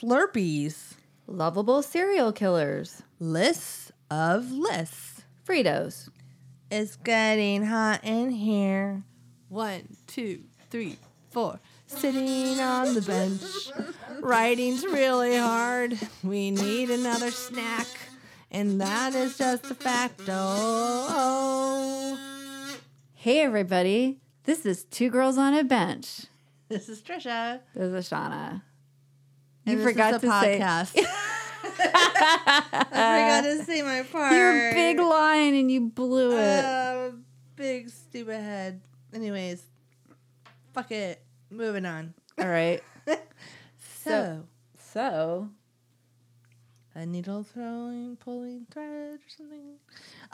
Slurpees. Lovable serial killers. Lists of lists. Fritos. It's getting hot in here. 1, 2, 3, 4. Sitting on the bench. Writing's really hard. We need another snack. And that is just a facto. Hey, everybody. This is Two Girls on a Bench. This is Trisha. This is Shauna. You and forgot to podcast. I forgot to say my part. Your big line and you blew it. Big stupid head. Anyways, fuck it. Moving on. All right. So. A needle pulling thread or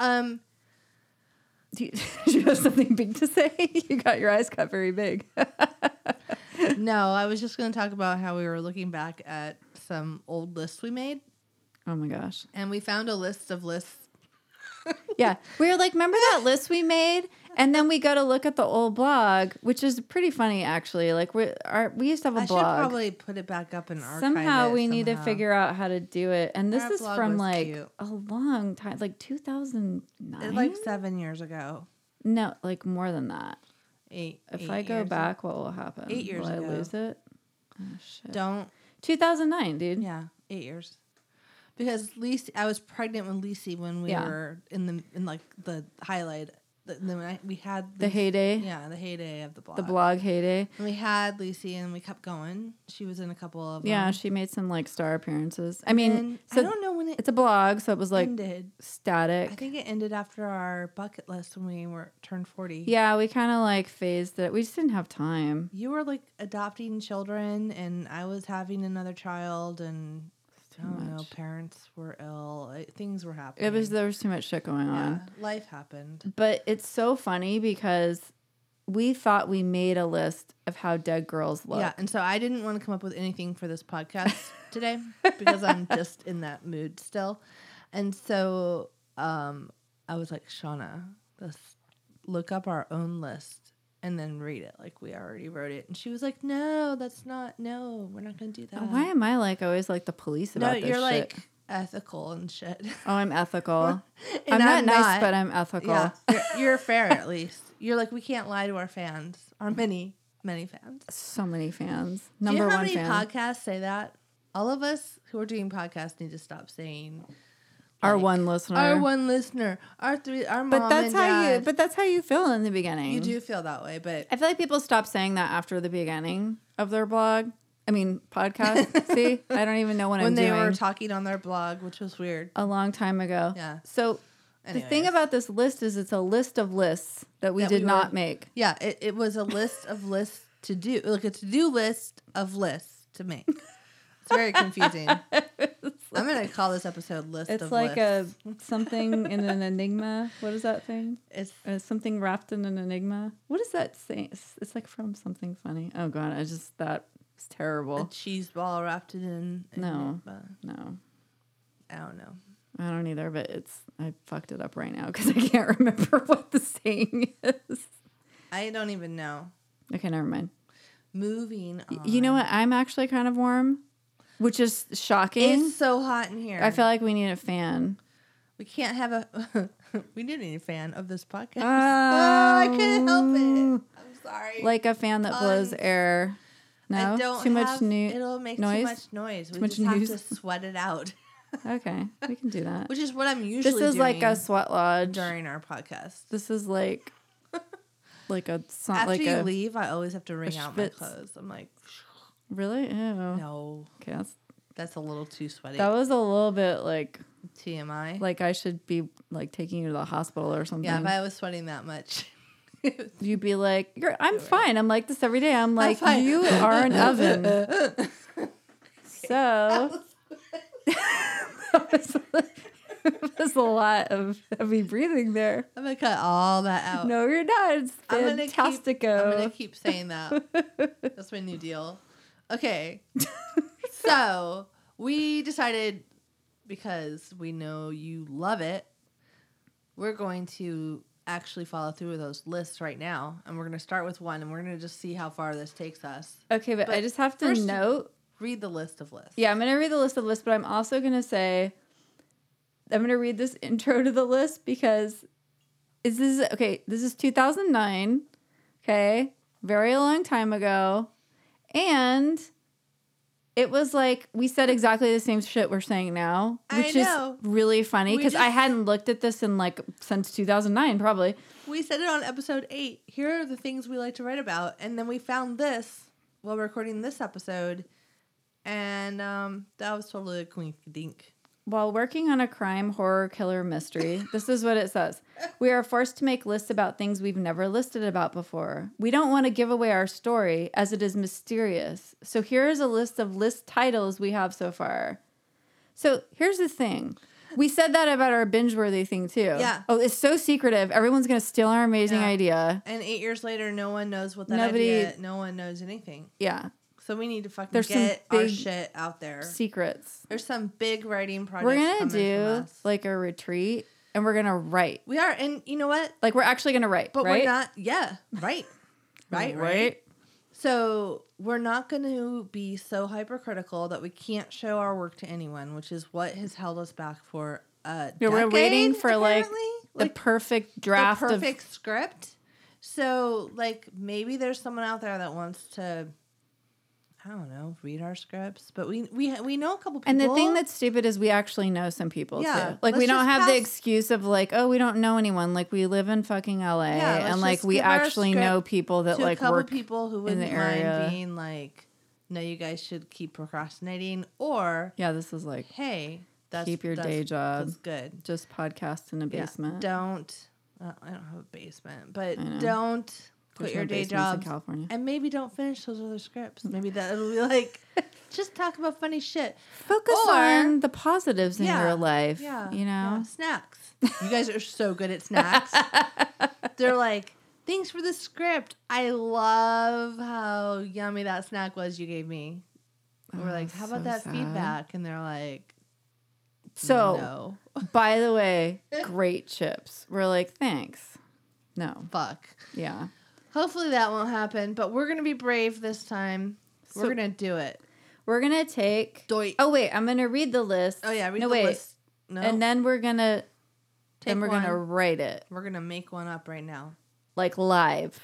something. Do you have something big to say? You got your eyes cut very big. No, I was just going to talk about how we were looking back at some old lists we made. Oh, my gosh. And we found a list of lists. Yeah. We were like, remember that list we made? And then we go to look at the old blog, which is pretty funny, actually. Like, we used to have a blog. I should probably put it back up and archive it. We need to figure out how to do it. And this is from, like, a long time. Like, 2009? Like, 7 years ago. No, like, more than that. If I go back, what will happen? 8 years ago. Will I lose it? Oh, shit. 2009, dude. Yeah, 8 years. Because I was pregnant with Lisey when we were in the highlight. We had the heyday. Yeah, the heyday of the blog. The blog heyday. And we had Lisey, and we kept going. She was in a couple of them. Yeah, she made some like star appearances. I mean, so I don't know when it's a blog, so it was like ended. Static. I think it ended after our bucket list when we turned 40. Yeah, we kind of like phased it. We just didn't have time. You were like adopting children, and I was having another child, and I don't know. Parents were ill. Things were happening. There was too much shit going on. Life happened. But it's so funny because we thought we made a list of how dead girls look. Yeah, and so I didn't want to come up with anything for this podcast today because I'm just in that mood still. And so I was like, Shauna, let's look up our own list and then read it like we already wrote it. And she was like, no, we're not going to do that. Why am I like always like the police about this shit? No, you're like ethical and shit. Oh, I'm ethical. I'm not nice, but I'm ethical. Yeah, you're fair at least. You're like, we can't lie to our fans. Our many, many fans. So many fans. Number one fan. Do you know how many podcasts say that? All of us who are doing podcasts need to stop saying... Like, our one listener. Our mom and dad. But that's how you feel in the beginning. You do feel that way, but... I feel like people stop saying that after the beginning of their blog. I mean, podcast. See? I don't even know when I'm doing. When they were talking on their blog, which was weird. A long time ago. Yeah. So the thing about this list is it's a list of lists that we did not make. Yeah, it was a list of lists to do. Like a to-do list of lists to make. It's very confusing. I'm going to call this episode List of Lists. It's like something in an enigma. What is that thing? It's something wrapped in an enigma. What is that saying? It's like from something funny. Oh, God. I just thought it's terrible. A cheese ball wrapped in an enigma. No. I don't know. I don't either, but I fucked it up right now because I can't remember what the saying is. I don't even know. Okay, never mind. Moving on. You know what? I'm actually kind of warm. Which is shocking. It's so hot in here. I feel like we need a fan. We can't have a... We do need a fan of this podcast. I couldn't help it. I'm sorry. Like a fan that blows air. No? It'll make noise? Too much noise. We just have to sweat it out. Okay. We can do that. Which is what I'm usually doing. This is like a sweat lodge. During our podcast. This is like... After you leave, I always have to wring out my clothes. I'm like... Really? Ew. No. Okay, that's a little too sweaty. That was a little bit like TMI. Like I should be like taking you to the hospital or something. Yeah, if I was sweating that much, you'd be like, "I'm fine." I'm like this every day. I'm like, you are an oven. So there's a lot of heavy breathing there. I'm gonna cut all that out. No, you're not. It's fantastico. I'm gonna keep saying that. That's my new deal. Okay, so we decided, because we know you love it, we're going to actually follow through with those lists right now, and we're going to start with one, and we're going to just see how far this takes us. Okay, but I just have to note Read the list of lists. Yeah, I'm going to read the list of lists, but I'm also going to say, I'm going to read this intro to the list because this is 2009, okay? Very long time ago. And it was like, we said exactly the same shit we're saying now, which is really funny because I hadn't looked at this in like since 2009 probably. We said it on episode 8. Here are the things we like to write about. And then we found this while recording this episode. And that was totally a quink-a-dink. While working on a crime, horror, killer, mystery, this is what it says. We are forced to make lists about things we've never listed about before. We don't want to give away our story as it is mysterious. So here is a list of list titles we have so far. So here's the thing. We said that about our binge-worthy thing, too. Yeah. Oh, it's so secretive. Everyone's going to steal our amazing idea. And 8 years later, no one knows what that idea, no one knows anything. Yeah. So we need to get our shit out there. Secrets. There's some big writing projects. We're going to do like a retreat and we're going to write. We are. And you know what? Like we're actually going to write. But we're not. Yeah. Right. So we're not going to be so hypercritical that we can't show our work to anyone, which is what has held us back for a decade. We're waiting for like the perfect draft. The perfect script. So like maybe there's someone out there that wants to... I don't know, read our scripts, but we know a couple people. And the thing that's stupid is we actually know some people too. Like we don't have the excuse of like, oh, we don't know anyone. Like we live in fucking LA and like we actually know people that like work people who wouldn't mind being like, no, you guys should keep procrastinating or this is like, hey, keep your day job. That's good. Just podcast in a basement. I don't have a basement, but don't quit your day job, and maybe don't finish those other scripts. Maybe that'll be like, just talk about funny shit. Focus on the positives in your life. Yeah, you know, snacks. You guys are so good at snacks. They're like, thanks for the script. I love how yummy that snack was you gave me. And we're like, how about that feedback? And they're like, so. No. By the way, great chips. We're like, thanks. No. Fuck. Yeah. Hopefully that won't happen, but we're going to be brave this time. So we're going to do it. We're going to take... Oh, wait. I'm going to read the list. Oh, yeah. Read the list. No. And then we're going to... Then we're going to write it. We're going to make one up right now. Like live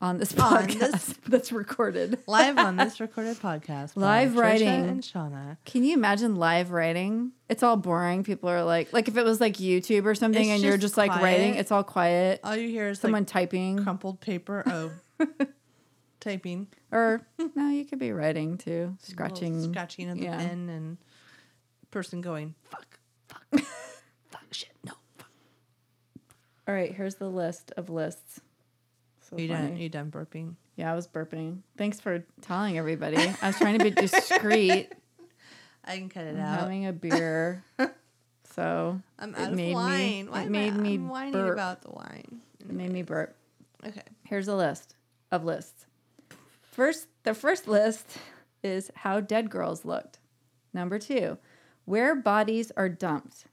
on this podcast that's recorded. Live on this recorded podcast. Live writing. Trisha and Shauna. Can you imagine live writing? It's all boring. People are like if it was like YouTube or something it's and you're just quiet. Like writing, it's all quiet. All you hear is someone typing. Crumpled paper. Oh. Typing. Or no, you could be writing too. Scratching of the pen and person going, fuck. Fuck shit. No. Fuck. All right, here's the list of lists. So you done burping? Yeah, I was burping. Thanks for telling everybody. I was trying to be discreet. I can cut it out. Having a beer, so I'm out of wine. I'm whining about the wine. Anyways. It made me burp. Okay, here's a list of lists. The first list is how dead girls looked. Number 2, where bodies are dumped.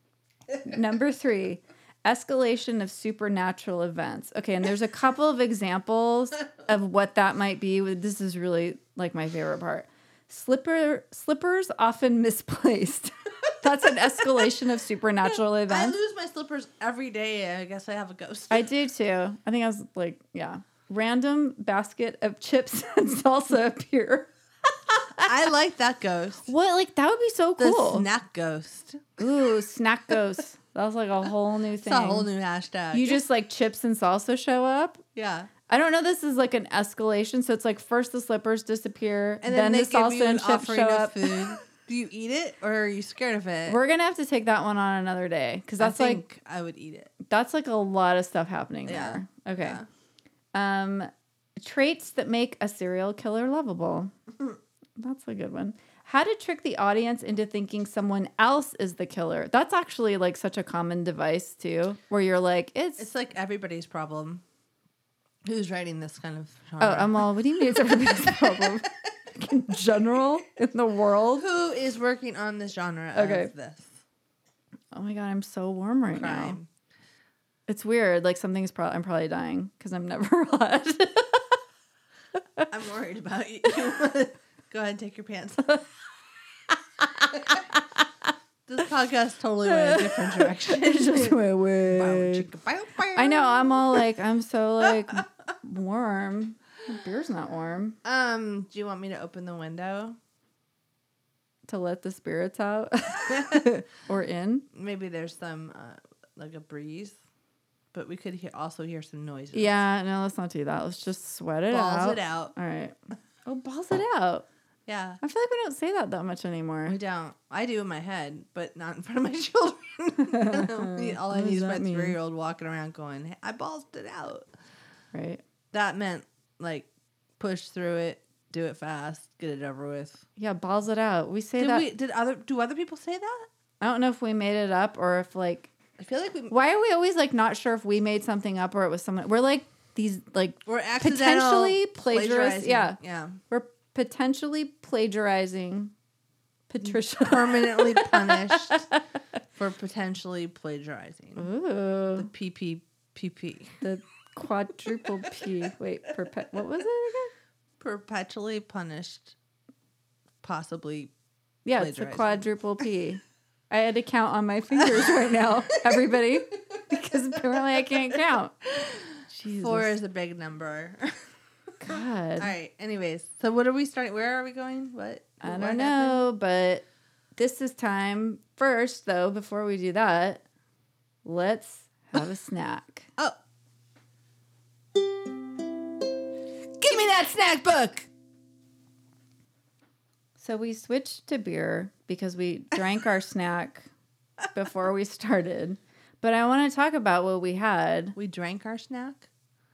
Number 3. Escalation of supernatural events. Okay, and there's a couple of examples of what that might be. This is really like my favorite part. Slippers often misplaced. That's an escalation of supernatural events. I lose my slippers every day. I guess I have a ghost. I do too. I think I was like, yeah. Random basket of chips and salsa appear. I like that ghost. What? Like that would be so cool. The snack ghost. Ooh, snack ghost. That was like a whole new thing. It's a whole new hashtag. You just like chips and salsa show up. Yeah. I don't know. This is like an escalation. So it's like first the slippers disappear. And then the salsa and chips show up. Food. Do you eat it or are you scared of it? We're going to have to take that one on another day. Because that's I would eat it. That's like a lot of stuff happening there. Okay. Yeah. Traits that make a serial killer lovable. That's a good one. How to trick the audience into thinking someone else is the killer. That's actually like such a common device too, where you're like, it's like everybody's problem. Who's writing this kind of genre? Oh, I'm all, what do you mean it's everybody's problem? In general, in the world. Who is working on this genre of this? Oh my God, I'm so warm right now. It's weird. Like something's I'm probably dying because I'm never hot. I'm worried about you. Go ahead and take your pants off. This podcast totally went a different direction. It just went way. I know. I'm all like, I'm so like warm. The beer's not warm. Do you want me to open the window? To let the spirits out? Or in? Maybe there's some, like a breeze. But we could also hear some noises. Yeah, no, let's not do that. Let's just sweat it out. Balls it out. All right. Oh, balls it out. Yeah. I feel like we don't say that much anymore. We don't. I do in my head, but not in front of my children. All I need is my 3-year-old walking around going, hey, I balls it out. Right. That meant, like, push through it, do it fast, get it over with. Yeah, balls it out. We say that. Do other people say that? I don't know if we made it up or if, like... I feel like we... Why are we always, like, not sure if we made something up or it was someone... We're, like, these, like... We're potentially plagiarizing. Yeah. Yeah. We're potentially plagiarizing Patricia. Permanently punished for potentially plagiarizing. Ooh. The PPPP. The quadruple P. Wait, what was it again? Perpetually punished. Possibly. Yeah, it's the quadruple P. I had to count on my fingers right now, everybody, because apparently I can't count. Jesus. 4 is a big number. God. All right. Anyways, so what are we starting? Where are we going? What? I don't know, but this is time. First, though, before we do that, let's have a snack. Oh. Give me that snack book. So we switched to beer because we drank our snack before we started. But I want to talk about what we had. We drank our snack?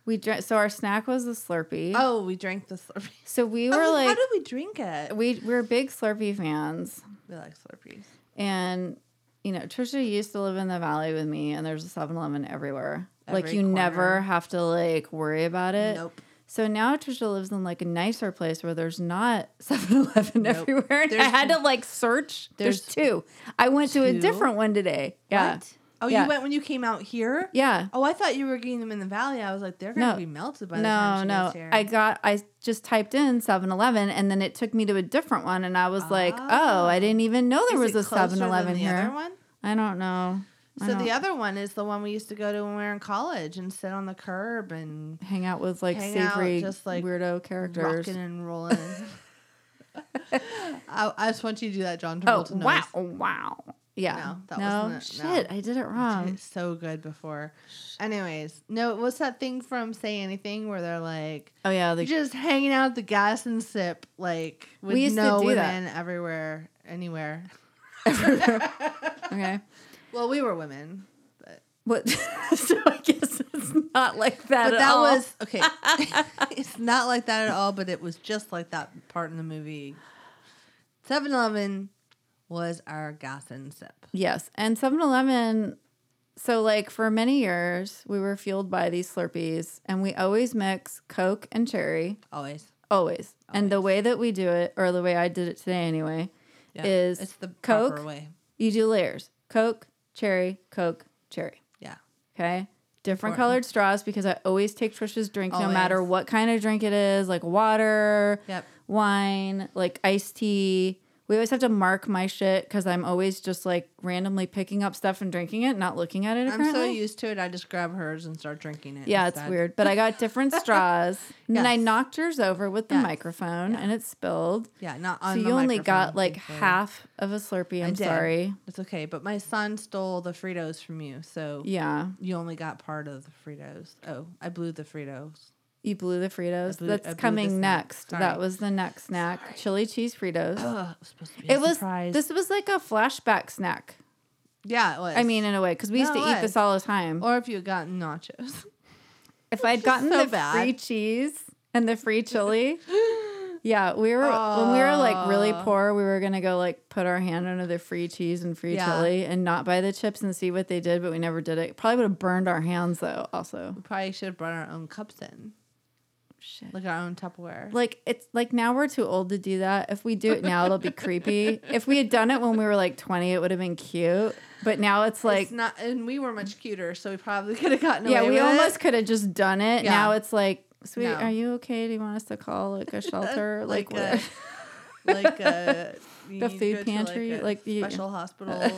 We drank. So our snack was the Slurpee. Oh, we drank the Slurpee. So we were like... How did we drink it? We're big Slurpee fans. We like Slurpees. And, you know, Trisha used to live in the valley with me, and there's a 7-Eleven everywhere. Every like, you corner. Never have to, like, worry about it. Nope. So now Trisha lives in, like, a nicer place where there's not 7-Eleven everywhere. I had to, like, search. There's 2. I went to a different one today. Yeah. What? Oh, yeah. You went when you came out here? Yeah. Oh, I thought you were getting them in the valley. I was like, they're going to be melted by the time she gets here. I just typed in 7-Eleven, and then it took me to a different one, and I was like, oh, I didn't even know there was a 7-Eleven here. The other one? I don't know. So the other one is the one we used to go to when we were in college and sit on the curb and hang out with like savory, just like weirdo characters, rocking and rolling. I just want you to do that, John Travolta. Oh wow, wow, yeah. No, that wasn't it. I did it wrong. It's so good before. Anyways, no, what's that thing from Say Anything where they're like, oh yeah, like, just hanging out at the gas and sip, like with we used no to do women that. Everywhere, anywhere, everywhere. Okay. Well, we were women, but what? So I guess it's not like that. But at that all. Was okay. It's not like that at all. But it was just like that part in the movie. 7-Eleven was our gas and sip. Yes, and 7-Eleven. So, like for many years, we were fueled by these Slurpees, and we always mix Coke and cherry. Always. And the way that we do it, or the way I did it today, anyway, is it's the Coke proper way. You do layers. Coke. Cherry, Coke, cherry. Yeah. Okay. Different colored straws because I always take Trisha's drink no matter what kind of drink it is, like water, wine, like iced tea. We always have to mark my shit because I'm always just like randomly picking up stuff and drinking it, not looking at it apparently. I'm so used to it, I just grab hers and start drinking it. Yeah, instead. It's weird. But I got different straws. And then I knocked yours over with the microphone and it spilled. Yeah, not on the microphone. So you only got like half of a Slurpee. I'm sorry. It's okay. But my son stole the Fritos from you. So you only got part of the Fritos. Oh, I blew the Fritos. You blew the Fritos. That's coming next. That was the next snack. Sorry. Chili cheese Fritos. Ugh, it was supposed to be a surprise. This was like a flashback snack. Yeah, it was. I mean, in a way, because we used to eat this all the time. Or if you had gotten nachos. If I had gotten free cheese and the free chili. Yeah, we were when we were like really poor, we were gonna go like put our hand under the free cheese and free chili and not buy the chips and see what they did, but we never did it. Probably would have burned our hands though. Also, we probably should have brought our own cups in. Shit. Like our own Tupperware. Like it's like now we're too old to do that. If we do it now, it'll be creepy. If we had done it when we were like 20, it would have been cute. But now it's like it's not, and we were much cuter, so we probably could have gotten away with it. Yeah, we almost could have just done it. Yeah. Now it's like, sweet, are you okay? Do you want us to call like a shelter? like a the food pantry, to like the special hospital,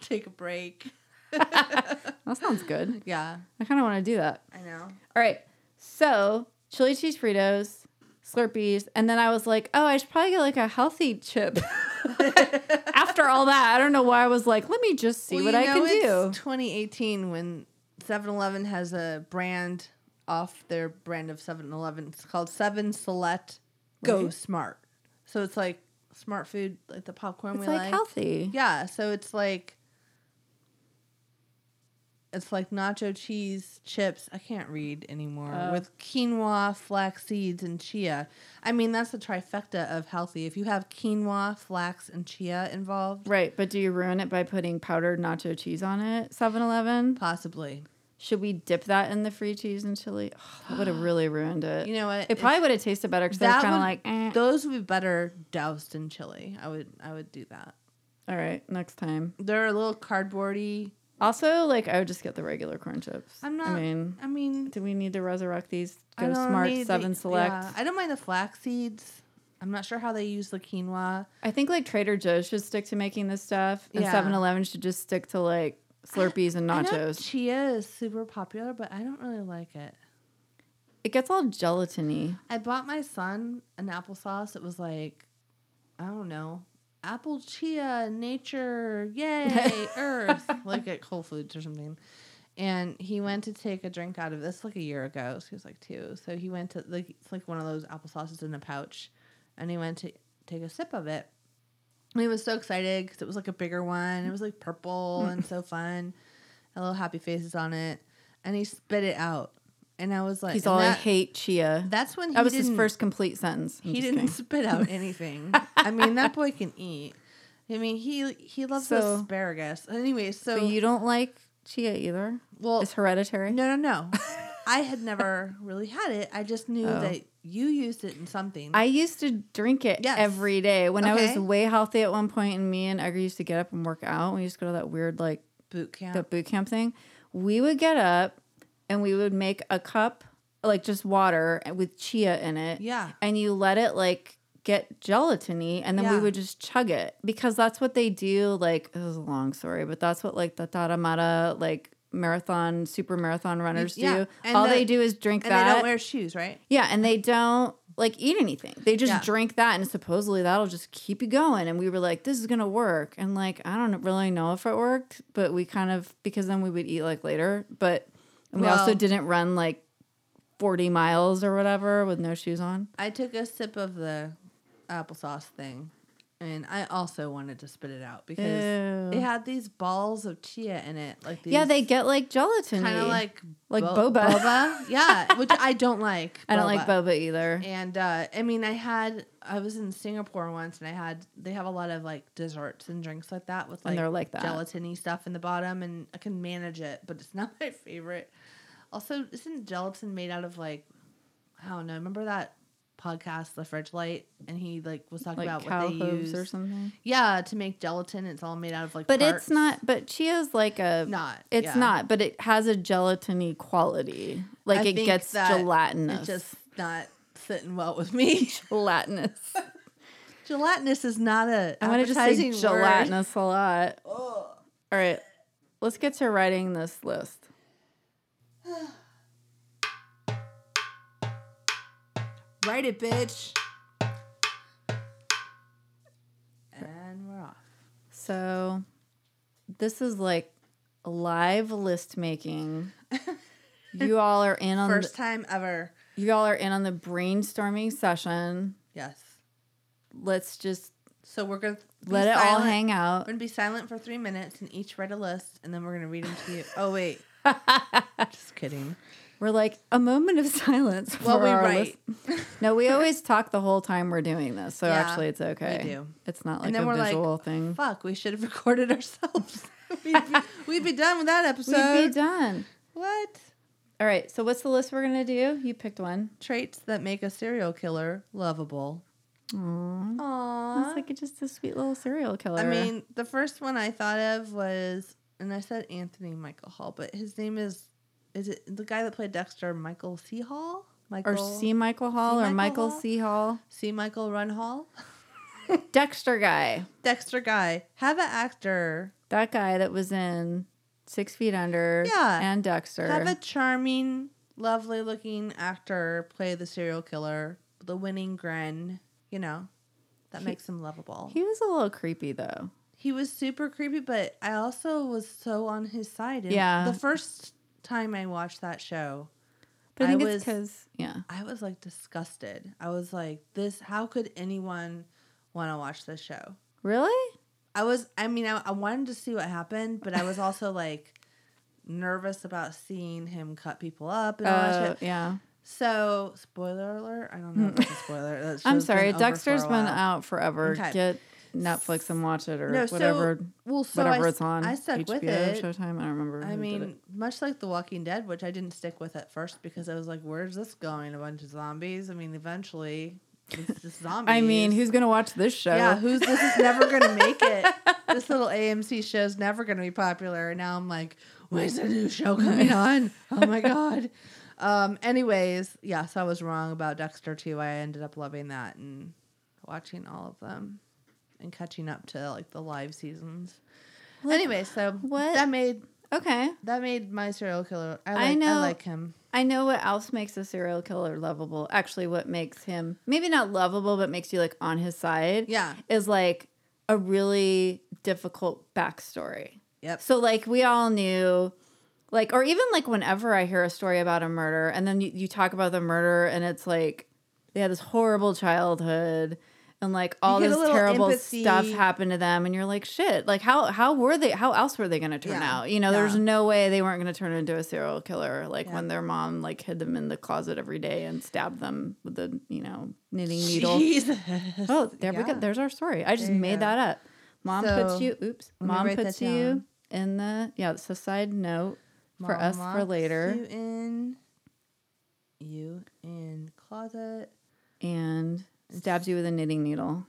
take a break. That sounds good. Yeah. I kind of want to do that. I know. All right. So chili cheese Fritos, Slurpees, and then I was like, oh, I should probably get like a healthy chip. After all that, I don't know why I was like, let me just see what I can do. 2018 when 7-Eleven has a brand off their brand of 7-Eleven. It's called 7 Select Go Smart. So it's like smart food, like the popcorn it's we like. It's like healthy. Yeah. So it's like nacho cheese chips. I can't read anymore. With quinoa, flax seeds, and chia. I mean, that's the trifecta of healthy. If you have quinoa, flax, and chia involved. Right. But do you ruin it by putting powdered nacho cheese on it? 7-Eleven? Possibly. Should we dip that in the free cheese and chili? Oh, that would have really ruined it. You know what? It probably would have tasted better because they're kind of like, eh. Those would be better doused in chili. I would do that. All right. Next time. They're a little cardboardy. Also, like, I would just get the regular corn chips. I mean, do we need to resurrect these? Go Smart, 7 Select. Yeah. I don't mind the flax seeds. I'm not sure how they use the quinoa. I think, like, Trader Joe's should stick to making this stuff. And 7-Eleven should just stick to, like, Slurpees and nachos. I know chia is super popular, but I don't really like it. It gets all gelatiny. I bought my son an applesauce. It was like, I don't know. Apple chia, nature, yay, herbs, like at Whole Foods or something. And he went to take a drink out of this like a year ago. So he was like 2. So he went to like, it's like one of those applesauces in a pouch. And he went to take a sip of it. And he was so excited because it was like a bigger one. It was like purple and so fun. A little happy faces on it. And he spit it out. And I was like, he's all, I hate chia. That's when he That was his first complete sentence. He didn't spit out anything. I mean, that boy can eat. I mean, he loves asparagus. Anyway, so you don't like chia either? Well, it's hereditary? No. I had never really had it. I just knew that you used it in something. I used to drink it every day. When I was way healthy at one point, and me and Edgar used to get up and work out. We used to go to that weird, like, boot camp thing. We would get up. And we would make a cup, like just water with chia in it. Yeah. And you let it like get gelatiny, and then we would just chug it because that's what they do. Like, this is a long story, but that's what like the Tata Mata like marathon, super marathon runners do. And all they do is drink that. And they don't wear shoes, right? Yeah. And they don't like eat anything. They just drink that, and supposedly that'll just keep you going. And we were like, this is going to work. And like, I don't really know if it worked, but we kind of, because then we would eat like later, but... And we also didn't run, like, 40 miles or whatever with no shoes on. I took a sip of the applesauce thing, and I also wanted to spit it out because it had these balls of chia in it. Like these, they get, like, gelatin-y. Kind of like boba. Boba, yeah, which I don't like. Boba. I don't like boba either. And, I mean, I was in Singapore once, and they have a lot of, like, desserts and drinks like that with, like gelatiny stuff in the bottom, and I can manage it, but it's not my favorite. Also, isn't gelatin made out of, like, I don't know, remember that podcast, The Fridge Light, and he, like, was talking about what they use. Or something? Yeah, to make gelatin, it's all made out of, like, But parts. It's not, but chia's, like, a... Not. It's not, but it has a gelatiny quality. Like, it gets gelatinous. It's just not... sitting well with me. Gelatinous. Gelatinous is not a appetizing word. I'm going to just say gelatinous a lot. Ugh. All right. Let's get to writing this list. Write it, bitch. And we're off. So this is like live list making. You all are in on first time ever. You all are in on the brainstorming session. Yes. Let's just... So we're going to... Let it all hang out. We're going to be silent for 3 minutes and each write a list, and then we're going to read them to you. Oh, wait. Just kidding. We're like, a moment of silence while we write. No, we always talk the whole time we're doing this, so actually it's okay. We do. It's not like a visual thing. Fuck, we should have recorded ourselves. We'd be done with that episode. We'd be done. What? All right, so what's the list we're going to do? You picked one. Traits that make a serial killer lovable. Aww. It's like just a sweet little serial killer. I mean, the first one I thought of was, and I said Anthony Michael Hall, but his name is it the guy that played Dexter, Michael C. Hall? Michael C. Michael Hall? Michael C. Hall? C. Michael Run Hall? Dexter guy. Have an actor. That guy that was in 6 Feet Under and Dexter. Have a charming, lovely looking actor play the serial killer. The winning grin, you know, that makes him lovable. He was a little creepy though. He was super creepy, but I also was so on his side. And the first time I watched that show, but I think it's because I was like disgusted. I was like, this. How could anyone want to watch this show? Really? I wanted to see what happened, but I was also like nervous about seeing him cut people up and all that shit. Yeah. So, spoiler alert. I don't know if it's a spoiler. I'm sorry. Dexter's been out forever. Okay. Get Netflix and watch it or whatever it's on. I stuck HBO, with it. Showtime. I don't remember. I mean, much like The Walking Dead, which I didn't stick with at first because I was like, where's this going? A bunch of zombies? I mean, eventually, it's just zombies. I mean, who's going to watch this show? Yeah, this is never going to make it. This little AMC show's never going to be popular. And now I'm like, when's a new show coming on? Oh my God. Anyways, so I was wrong about Dexter too. I ended up loving that and watching all of them and catching up to like the live seasons. Like, anyway, so what that made my serial killer. I like him. I know what else makes a serial killer lovable. Actually, what makes him maybe not lovable, but makes you like on his side. Yeah, is like a really difficult backstory. Yep. So like we all knew. Like, or even like whenever I hear a story about a murder and then you talk about the murder and it's like they had this horrible childhood and like all this terrible stuff happened to them and you're like, shit, like how else were they going to turn out? You know, there's no way they weren't going to turn into a serial killer. Like when their mom like hid them in the closet every day and stabbed them with the, you know, knitting needle. Jesus. Oh, there we go. There's our story. I just made that up. Mom puts you in the, it's a side note. For Mom us for later. You in closet. And stabs you with a knitting needle.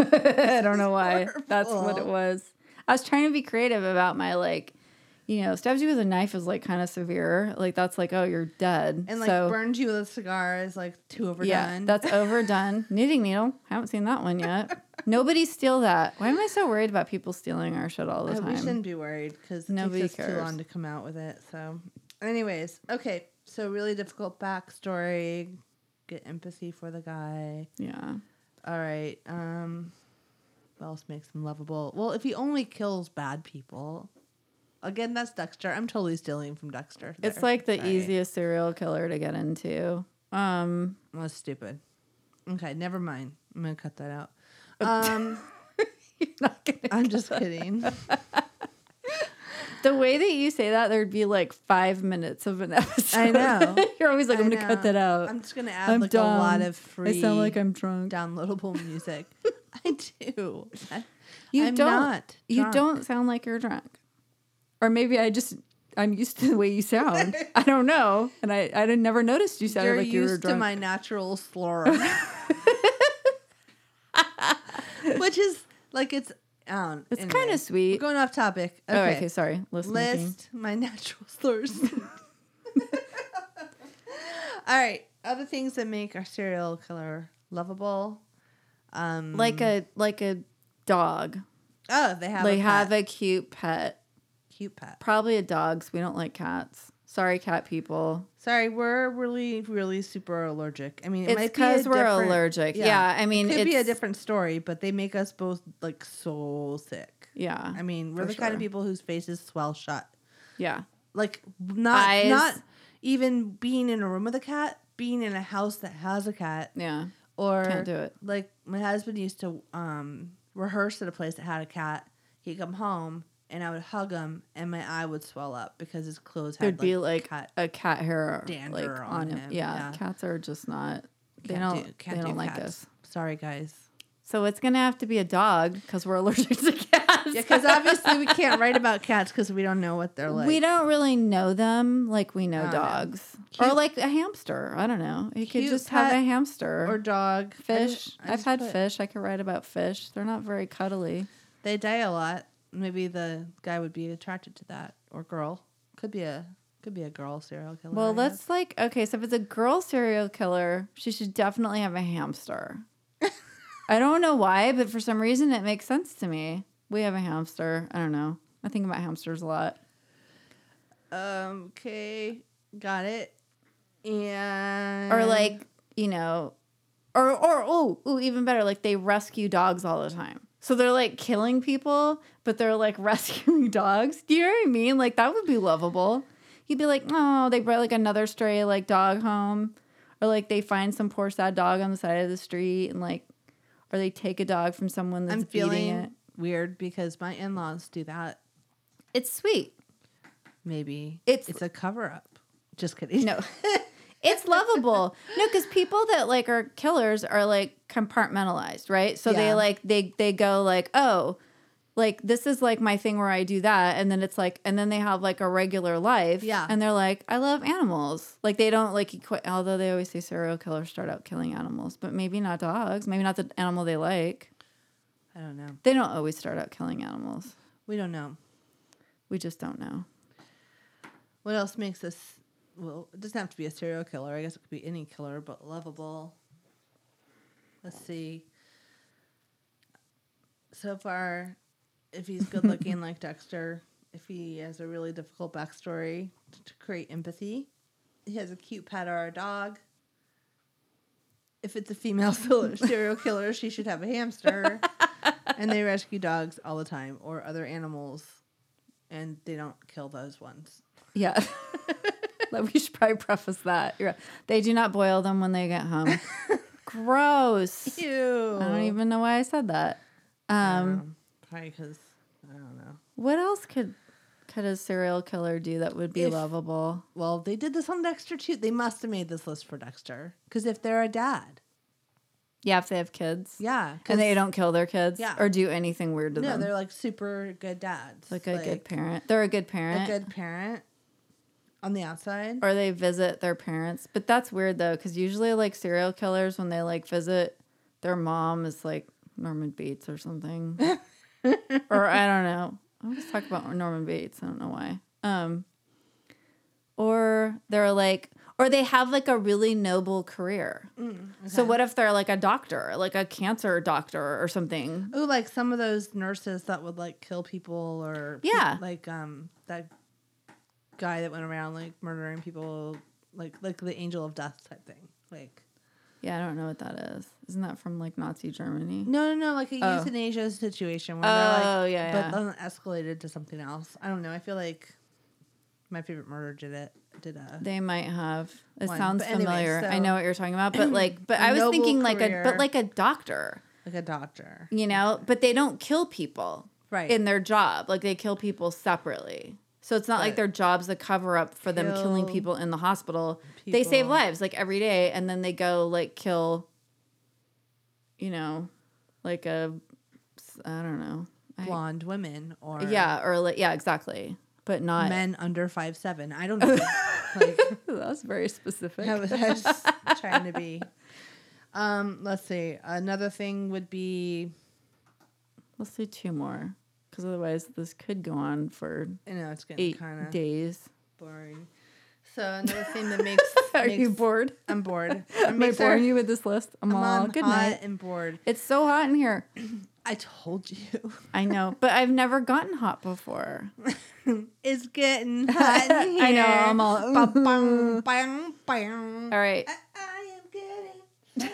I don't know why. Horrible. That's what it was. I was trying to be creative about my like, you know, stabs you with a knife is like kind of severe. Like that's like, oh, you're dead. And like burns you with a cigar is like too overdone. Yeah, that's overdone. Knitting needle. I haven't seen that one yet. Nobody steal that. Why am I so worried about people stealing our shit all the time? We shouldn't be worried because nobody takes too long to come out with it. So, anyways, okay. So really difficult backstory. Get empathy for the guy. Yeah. All right. What else makes him lovable? Well, if he only kills bad people. Again, that's Dexter. I'm totally stealing from Dexter. There. It's like the easiest serial killer to get into. That's stupid. Okay, never mind. I'm gonna cut that out. You're not gonna. I'm just kidding. The way that you say that, there'd be like 5 minutes of an episode. I know. You're always like, I'm gonna cut that out. I'm just gonna add like a lot of free. I sound like I'm drunk. Downloadable music. I do. You don't sound like you're drunk. Or maybe I'm used to the way you sound. I don't know, and I never noticed you sounded like you were drunk. You're used to my natural slur. Which is like it's anyway, kind of sweet. We're going off topic. Okay, sorry. List my natural slurs. All right, other things that make our serial killer lovable, like a dog. Oh, they have a cute pet. Cute pet. Probably a dog. We don't like cats. Sorry, cat people. Sorry, we're really, really super allergic. I mean, it's because we're allergic. Yeah, I mean, it could be a different story, but they make us both like so sick. Yeah, I mean, we're the kind of people whose faces swell shut. Yeah, like not even being in a room with a cat, being in a house that has a cat. Yeah, or can't do it. Like my husband used to rehearse at a place that had a cat. He'd come home. And I would hug him, and my eye would swell up because his clothes had there'd be like cat hair dandruff like on him. Yeah, cats are just not. They don't like us. Sorry, guys. So it's gonna have to be a dog because we're allergic to cats. Yeah, because obviously we can't write about cats because we don't know what they're like. We don't really know them like we know dogs or like a hamster. I don't know. You could just have a hamster or dog. Fish. I've had fish. I could write about fish. They're not very cuddly. They die a lot. Maybe the guy would be attracted to that, or girl. Could be a girl serial killer. Well, that's like so if it's a girl serial killer, she should definitely have a hamster. I don't know why, but for some reason it makes sense to me. We have a hamster. I don't know. I think about hamsters a lot. Okay. Got it. And or like, you know, or even better, like they rescue dogs all the time. So they're like killing people, but they're like rescuing dogs. Do you know what I mean? Like that would be lovable. You'd be like, oh, they brought like another stray like dog home, or like they find some poor sad dog on the side of the street, and like, or they take a dog from someone that's feeding it. Weird because my in-laws do that. It's sweet. Maybe it's a cover-up. Just kidding. No, it's lovable. No, because people that like are killers are like compartmentalized, right? So they like they go like, oh, like this is like my thing where I do that, and then it's like, and then they have like a regular life. Yeah, and they're like, I love animals. Like they don't like equate. Although they always say serial killers start out killing animals, but maybe not dogs. Maybe not the animal they like. I don't know. They don't always start out killing animals. We don't know. We just don't know. What else makes this... Well, it doesn't have to be a serial killer. I guess it could be any killer, but lovable. Let's see. So far, if he's good-looking like Dexter, if he has a really difficult backstory to create empathy, he has a cute pet or a dog. If it's a female serial killer, she should have a hamster. And they rescue dogs all the time, or other animals, and they don't kill those ones. Yeah. We should probably preface that. Right. They do not boil them when they get home. Gross. Ew. I don't even know why I said that. Probably because, I don't know. What else could a serial killer do that would be lovable? Well, they did this on Dexter, too. They must have made this list for Dexter. Because if they're a dad. Yeah, if they have kids. Yeah. And they don't kill their kids or do anything weird to them. No, they're like super good dads. Like a good parent. They're a good parent. A good parent on the outside. Or they visit their parents. But that's weird, though, because usually like serial killers, when they like visit their mom, is like Norman Bates or something. Or I don't know. I always talk about Norman Bates. I don't know why. Or they're like... Or they have, like, a really noble career. Okay. So what if they're, like, a doctor, like a cancer doctor or something? Oh, like some of those nurses that would, like, kill people or... Yeah. Like, that guy that went around, like, murdering people, like the angel of death type thing. Like... Yeah, I don't know what that is. Isn't that from, like, Nazi Germany? No, like a euthanasia situation where they're, like... yeah. But then escalated to something else. I don't know. I feel like My Favorite Murder did it. They might have. It sounds familiar. Anyway, so I know what you're talking about, but like, but I was thinking career, like a doctor, you know. But they don't kill people, right? In their job, like they kill people separately. So it's not like their job's a cover up for them killing people in the hospital. People. They save lives like every day, and then they go like kill. You know, like I don't know, blonde women or exactly. But not men under 5'7". I don't know. Like, that was very specific. I was trying to be. Let's see. Another thing would be. Let's do two more, because otherwise this could go on for. I know it's getting kind of days. Boring. So another thing that makes. Are you bored? I'm bored. Am I boring you with this list? I'm all good night. Hot and bored. It's so hot in here. I told you. I know, but I've never gotten hot before. It's getting hot in here. I know. I'm all. All right. I am getting.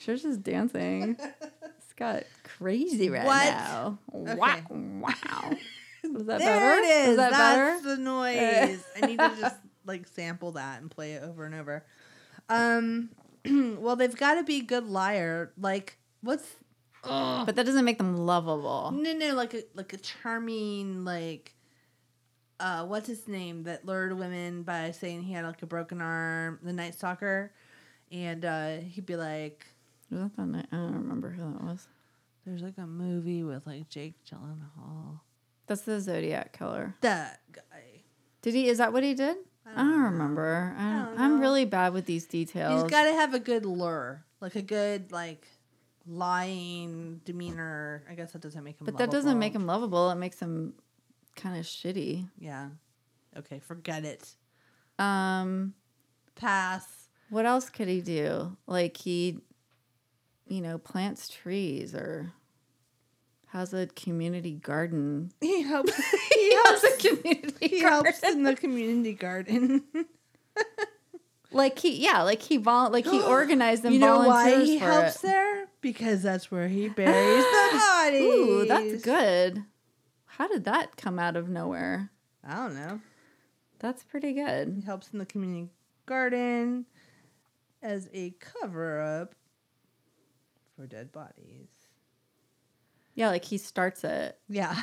Trisha's dancing. It's got crazy now. Okay. Wow. Was that better? It is. Was that That's better? The noise. I need to just like sample that and play it over and over. Well, they've got to be a good liar. Like, what's... Ugh. But that doesn't make them lovable. No, like a charming, like... what's his name? That lured women by saying he had, like, a broken arm. The Night Stalker. And he'd be like... Was that the night? I don't remember who that was. There's, like, a movie with, like, Jake Gyllenhaal. That's the Zodiac Killer. That guy. Is that what he did? I don't remember. I'm really bad with these details. He's got to have a good lure, like a good lying demeanor. I guess that doesn't make him. But that doesn't make him lovable. It makes him kind of shitty. Yeah. Okay. Forget it. Pass. What else could he do? Like he, you know, plants trees or has a community garden. He helps. He helps in the community garden. He organized and volunteers. You know why he helps there? Because that's where he buries the bodies. Ooh, that's good. How did that come out of nowhere? I don't know. That's pretty good. He helps in the community garden as a cover-up for dead bodies. Yeah, like he starts it. Yeah.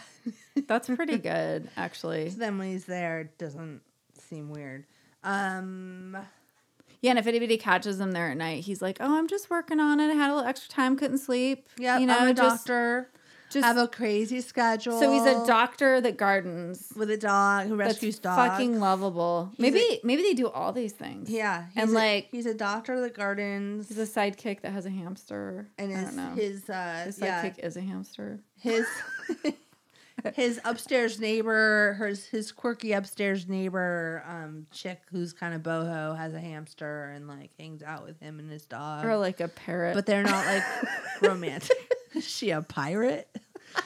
That's pretty good, actually. So then when he's there, it doesn't seem weird. Yeah, and if anybody catches him there at night, he's like, "Oh, I'm just working on it. I had a little extra time, couldn't sleep. Yeah, you know, I'm a doctor. Just have a crazy schedule." So he's a doctor that gardens with a dog who rescues dogs. Fucking lovable. Maybe they do all these things. Yeah, he's a doctor that gardens. He's a sidekick that has a hamster. And I don't know. His sidekick is a hamster. His upstairs neighbor, his quirky upstairs neighbor, chick who's kind of boho, has a hamster and like hangs out with him and his dog, or like a parrot. But they're not like romantic. Is she a pirate?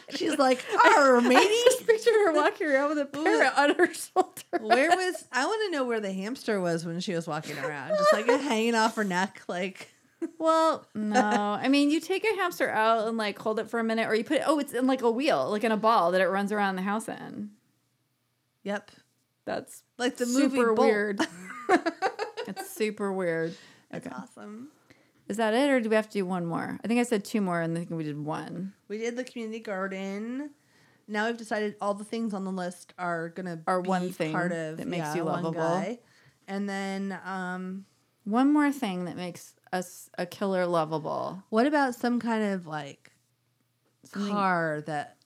She's like, "Oh, matey." I just picture her walking around with a parrot on her shoulder. I want to know where the hamster was when she was walking around, just like hanging off her neck, like. Well, no. I mean, you take a hamster out and like hold it for a minute, or you put it. Oh, it's in like a wheel, like in a ball that it runs around the house in. Yep, that's like the movie Bolt. Weird. It's super weird. That's okay. Awesome. Is that it, or do we have to do one more? I think I said two more, and I think we did one. We did the community garden. Now we've decided all the things on the list are gonna be one thing part of that makes you lovable. And then one more thing that makes a killer lovable. What about some kind of like car that?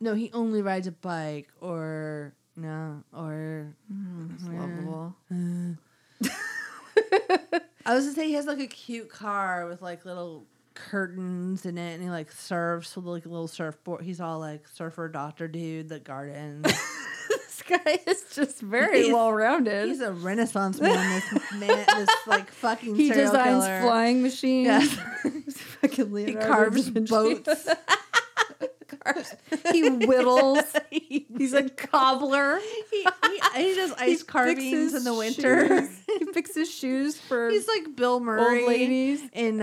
No, he only rides a bike, or no, or lovable. I was gonna say he has like a cute car with like little curtains in it, and he like surfs with like a little surfboard. He's all like surfer doctor dude that gardens. This guy is just very well rounded. He's a renaissance man. This like fucking he serial designs killer. Flying machines. Yes. Fucking Leonardo. He carves boats. He whittles. He's a cobbler. He does ice carvings in the winter. Shoes. He fixes shoes for. He's like Bill Murray, old ladies in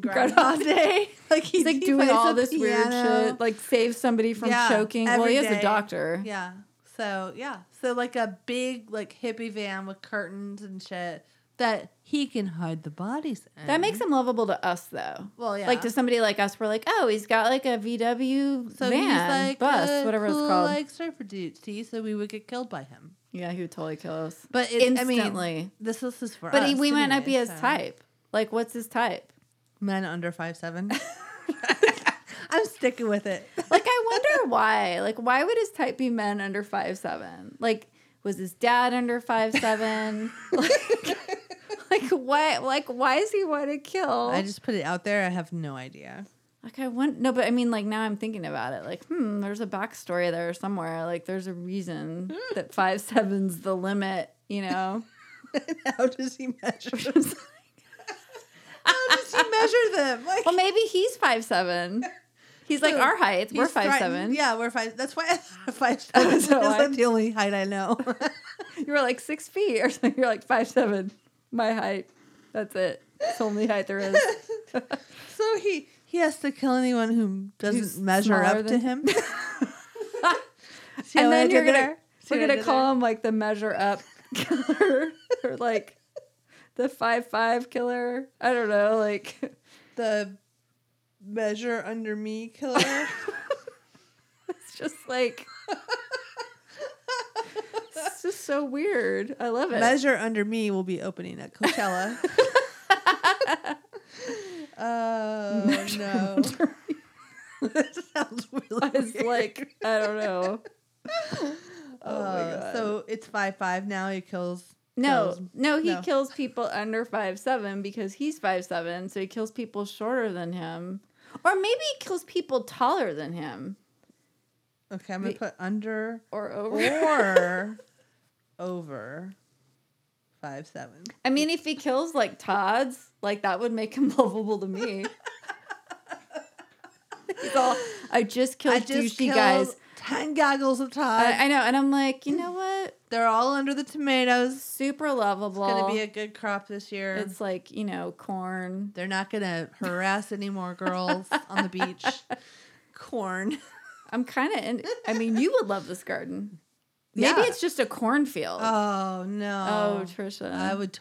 Groundhog Day. Like he's like doing all this weird shit. Like save somebody from choking. Well, he is a doctor. Yeah. So like a big like hippie van with curtains and shit that he can hide the bodies in. That makes him lovable to us, though. Well, yeah. Like, to somebody like us, we're like, "Oh, he's got, like, a VW van, like bus, whatever cool, it's called. Like, surfer dude, see? So we would get killed by him." Yeah, he would totally kill us. But instantly. I mean, this is for us. But we might not be his type. Like, what's his type? Men under 5'7". I'm sticking with it. Like, I wonder why. Like, why would his type be men under 5'7"? Like, was his dad under 5'7"? Like why? Like why is he want to kill? I just put it out there. I have no idea. Like but I mean, like now I'm thinking about it. Like, there's a backstory there somewhere. Like, there's a reason that 5'7" the limit. You know? How does he measure? How does he measure them? Like, well, maybe he's 5'7". He's like our height. We're 5'7". Yeah, we're 5'7". That's why I thought 5'7". That's like the only height I know. You were like 6 feet or something. You're like 5'7". My height. That's it. It's the only height there is. So he has to kill anyone who doesn't measure up to him. And then we're going to call him like the measure up killer or like the 5'5" killer. I don't know. Like the measure under me killer. It's just like... It's just so weird. I love it. Measure Under Me will be opening at Coachella. Oh, no. That sounds really weird. Like, I don't know. Oh, my God. So it's 5'5" now. He kills... No, he kills people under 5'7" because he's 5'7", so he kills people shorter than him. Or maybe he kills people taller than him. Okay, I'm going to put under or over 5'7". I mean, if he kills like Todd's, like that would make him lovable to me. He's all, I just killed 10 goggles of Todd. I know, and I'm like, you know what? They're all under the tomatoes. Super lovable. It's going to be a good crop this year. It's like, you know, corn. They're not going to harass any more girls on the beach. Corn. I'm kind of in. I mean, you would love this garden. Maybe it's just a cornfield. Oh, no. Oh, Trisha. I would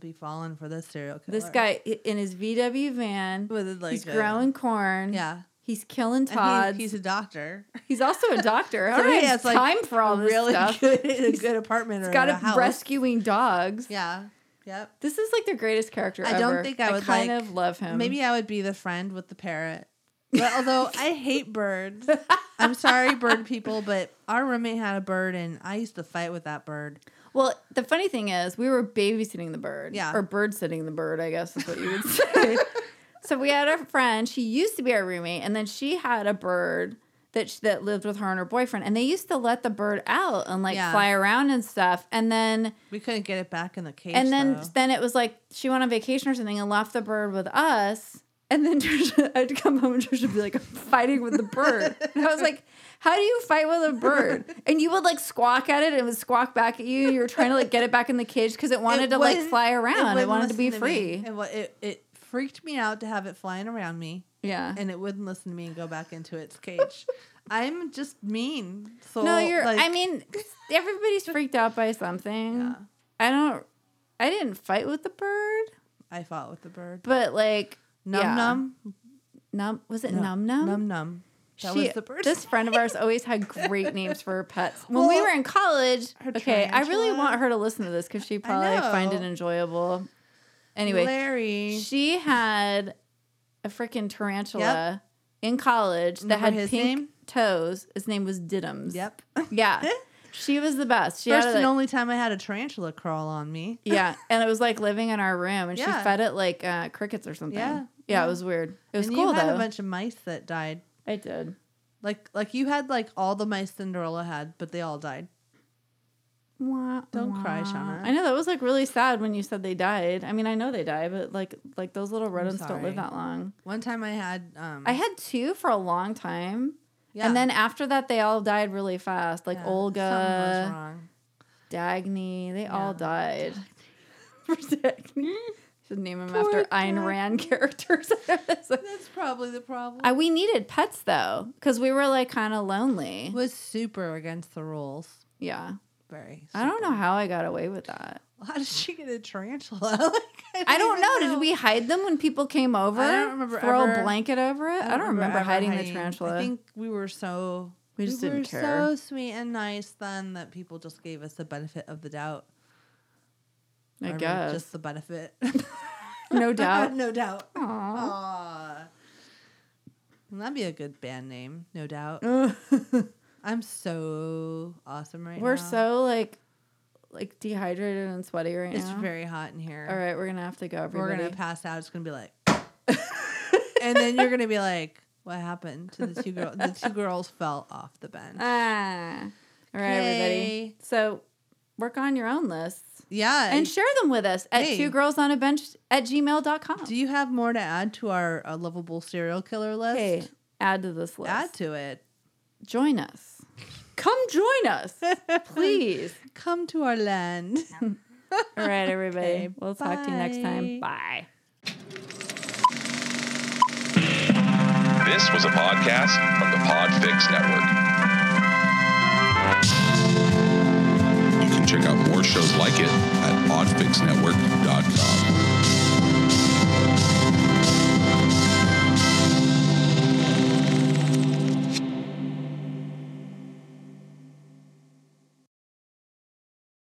be falling for this serial killer. This guy in his VW van. With like he's growing corn. Yeah. He's killing Todd. He's a doctor. He's also a doctor. So all right, it's like time for all this really stuff. He's a good apartment. He's got a house. Rescuing dogs. Yeah. Yep. This is like the greatest character ever. I don't think I would kind of love him. Maybe I would be the friend with the parrot. But although I hate birds. I'm sorry, bird people, but our roommate had a bird and I used to fight with that bird. Well, the funny thing is we were babysitting the bird. Yeah. Or bird sitting the bird, I guess is what you would say. So we had a friend. She used to be our roommate, and then she had a bird that lived with her and her boyfriend. And they used to let the bird out and fly around and stuff. And then we couldn't get it back in the cage. And then it was like she went on vacation or something and left the bird with us. And then I'd come home and Trisha would be like, I'm fighting with the bird. And I was like, how do you fight with a bird? And you would squawk at it and it would squawk back at you. You were trying to get it back in the cage because it wanted to fly around. It wanted to be free. It freaked me out to have it flying around me. Yeah. And it wouldn't listen to me and go back into its cage. I'm just mean. So no, you're I mean, everybody's freaked out by something. Yeah. I didn't fight with the bird. I fought with the bird. But Num Num? Was it Num Num? Num Num. That was the bird. This friend of ours always had great names for her pets. When we were in college, I really want her to listen to this because she'd probably find it enjoyable. Anyway, Larry. She had a freaking tarantula in college that had pink toes. His name was Diddums. Yep. Yeah. She was the best. First and only time I had a tarantula crawl on me. Yeah. And it was living in our room. And she fed it crickets or something. Yeah. Yeah. It was weird. It was cool though. You had a bunch of mice that died. I did. You had all the mice Cinderella had, but they all died. Don't cry, Shauna. I know that was really sad when you said they died. I mean, I know they die, but those little rodents don't live that long. One time I had I had two for a long time. Yeah. And then after that they all died really fast. Olga was wrong. Dagny, they all died. For Dagny. Should name them after Ayn Rand characters. That's probably the problem. We needed pets though, because we were kind of lonely. It was super against the rules. Yeah. Very. I don't know how I got away with that. How did she get a tarantula? I don't know. Did we hide them when people came over? I don't remember. Throw a blanket over it? I don't remember hiding the tarantula. I think we were so... We just didn't care. We were so sweet and nice then that people just gave us the benefit of the doubt. I guess. Just the benefit. No doubt. No doubt. Aww. That'd be a good band name. No doubt. I'm so awesome right now. We're so dehydrated and sweaty right now. It's very hot in here. All right, we're gonna have to go. Everybody. We're gonna pass out. It's gonna be and then you're gonna be like, "What happened to the two girls? The two girls fell off the bench." All right, everybody. So work on your own lists. Yeah, and share them with us at twogirlsonabench@gmail.com. Do you have more to add to our lovable serial killer list? Hey, add to this list. Add to it. Join us. Come join us. Please. Come to our land. All right, everybody. Okay, we'll talk to you next time. Bye. This was a podcast from the Podfix Network. You can check out more shows like it at podfixnetwork.com.